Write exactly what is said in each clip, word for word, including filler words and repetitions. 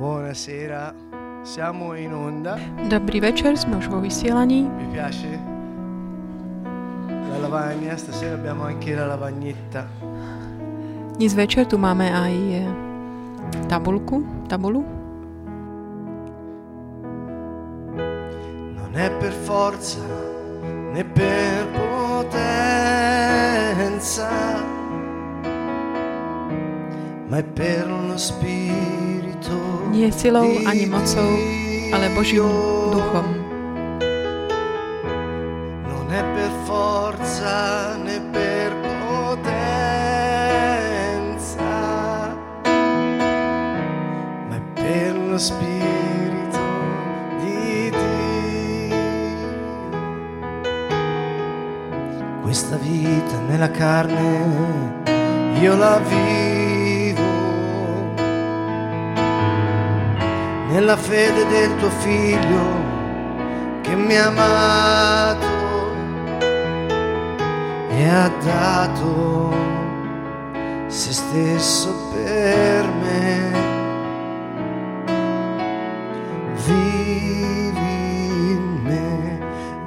Buonasera, siamo in onda. Dobrý večer, sme už vo vysielaní. Mi piace la lavagna, stasera abbiamo anche la lavagnetta. Dnes večer tu máme aj tabulku, tabulu. Non è per forza, né per potenza, ma è per uno spirito. Nie silou ani mocou, ale Božím duchom. Non è per forza né per potenza, ma è per lo spirito di Dio. Questa vita nella carne io la vivo, nella fede del tuo figlio che mi ha amato e ha dato se stesso per me. Vivi in me,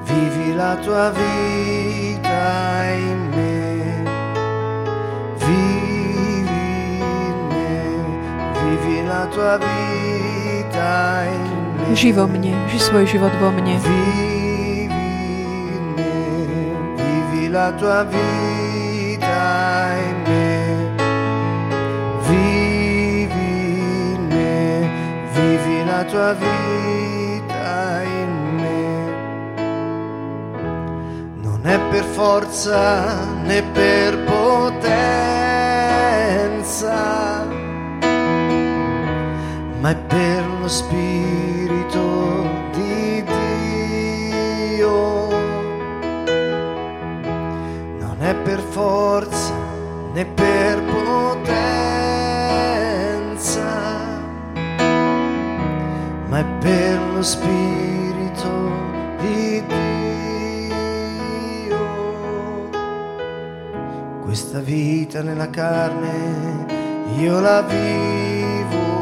vivi la tua vita in me. Vivi in me, vivi la tua vita. Žij vo mne, žij svoj život vo mne. Vivi la tua vita in me. Vivi in me, vivi la tua vita in me. Non è per forza né per potenza, ma è per lo spirito di Dio. Non è per forza né per potenza, ma è per lo spirito di Dio. Questa vita nella carne io la vivo,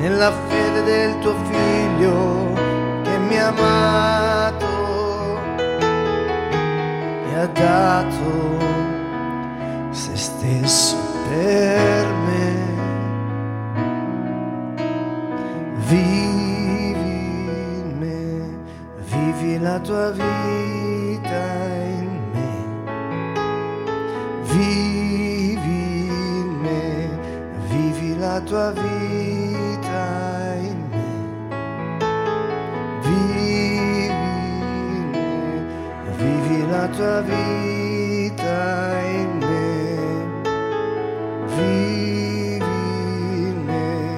nella fede del tuo figlio che mi ha amato e ha dato se stesso per me. Vivi in me, vivi la tua vita in me. Vivi in me, vivi la tua vita. La tua vita in me, vivi in me,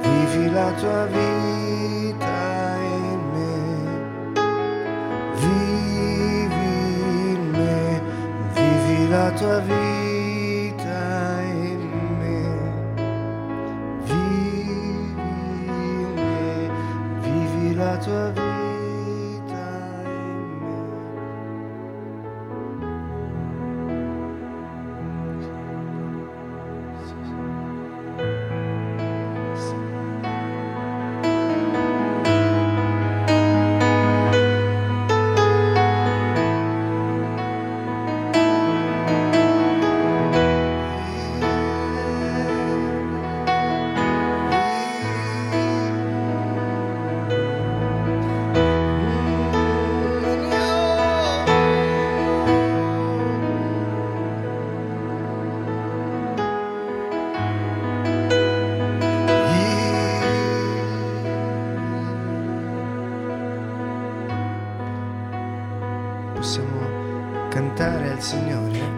vivi la tua vita in me, vivi in me, vivi la tua vita in me, vivi in me, vivi la tua vita.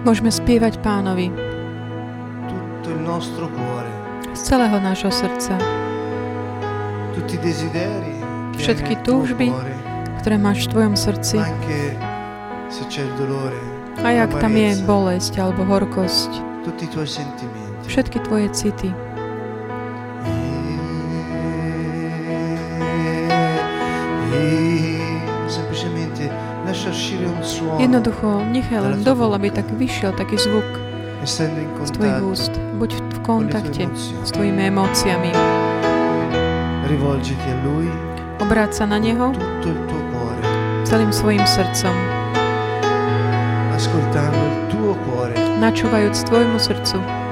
Môžeme spievať Pánovi z celého nášho srdca všetky túžby, ktoré máš v tvojom srdci, aj ak tam je bolesť alebo horkosť, všetky tvoje city. Jednoducho, nechaj len dovol, aby tak vyšiel taký zvuk z tvojich úst. Buď v kontakte s tvojimi emóciami. Obráť sa na Neho celým svojim srdcom, načúvajúc tvojmu srdcu.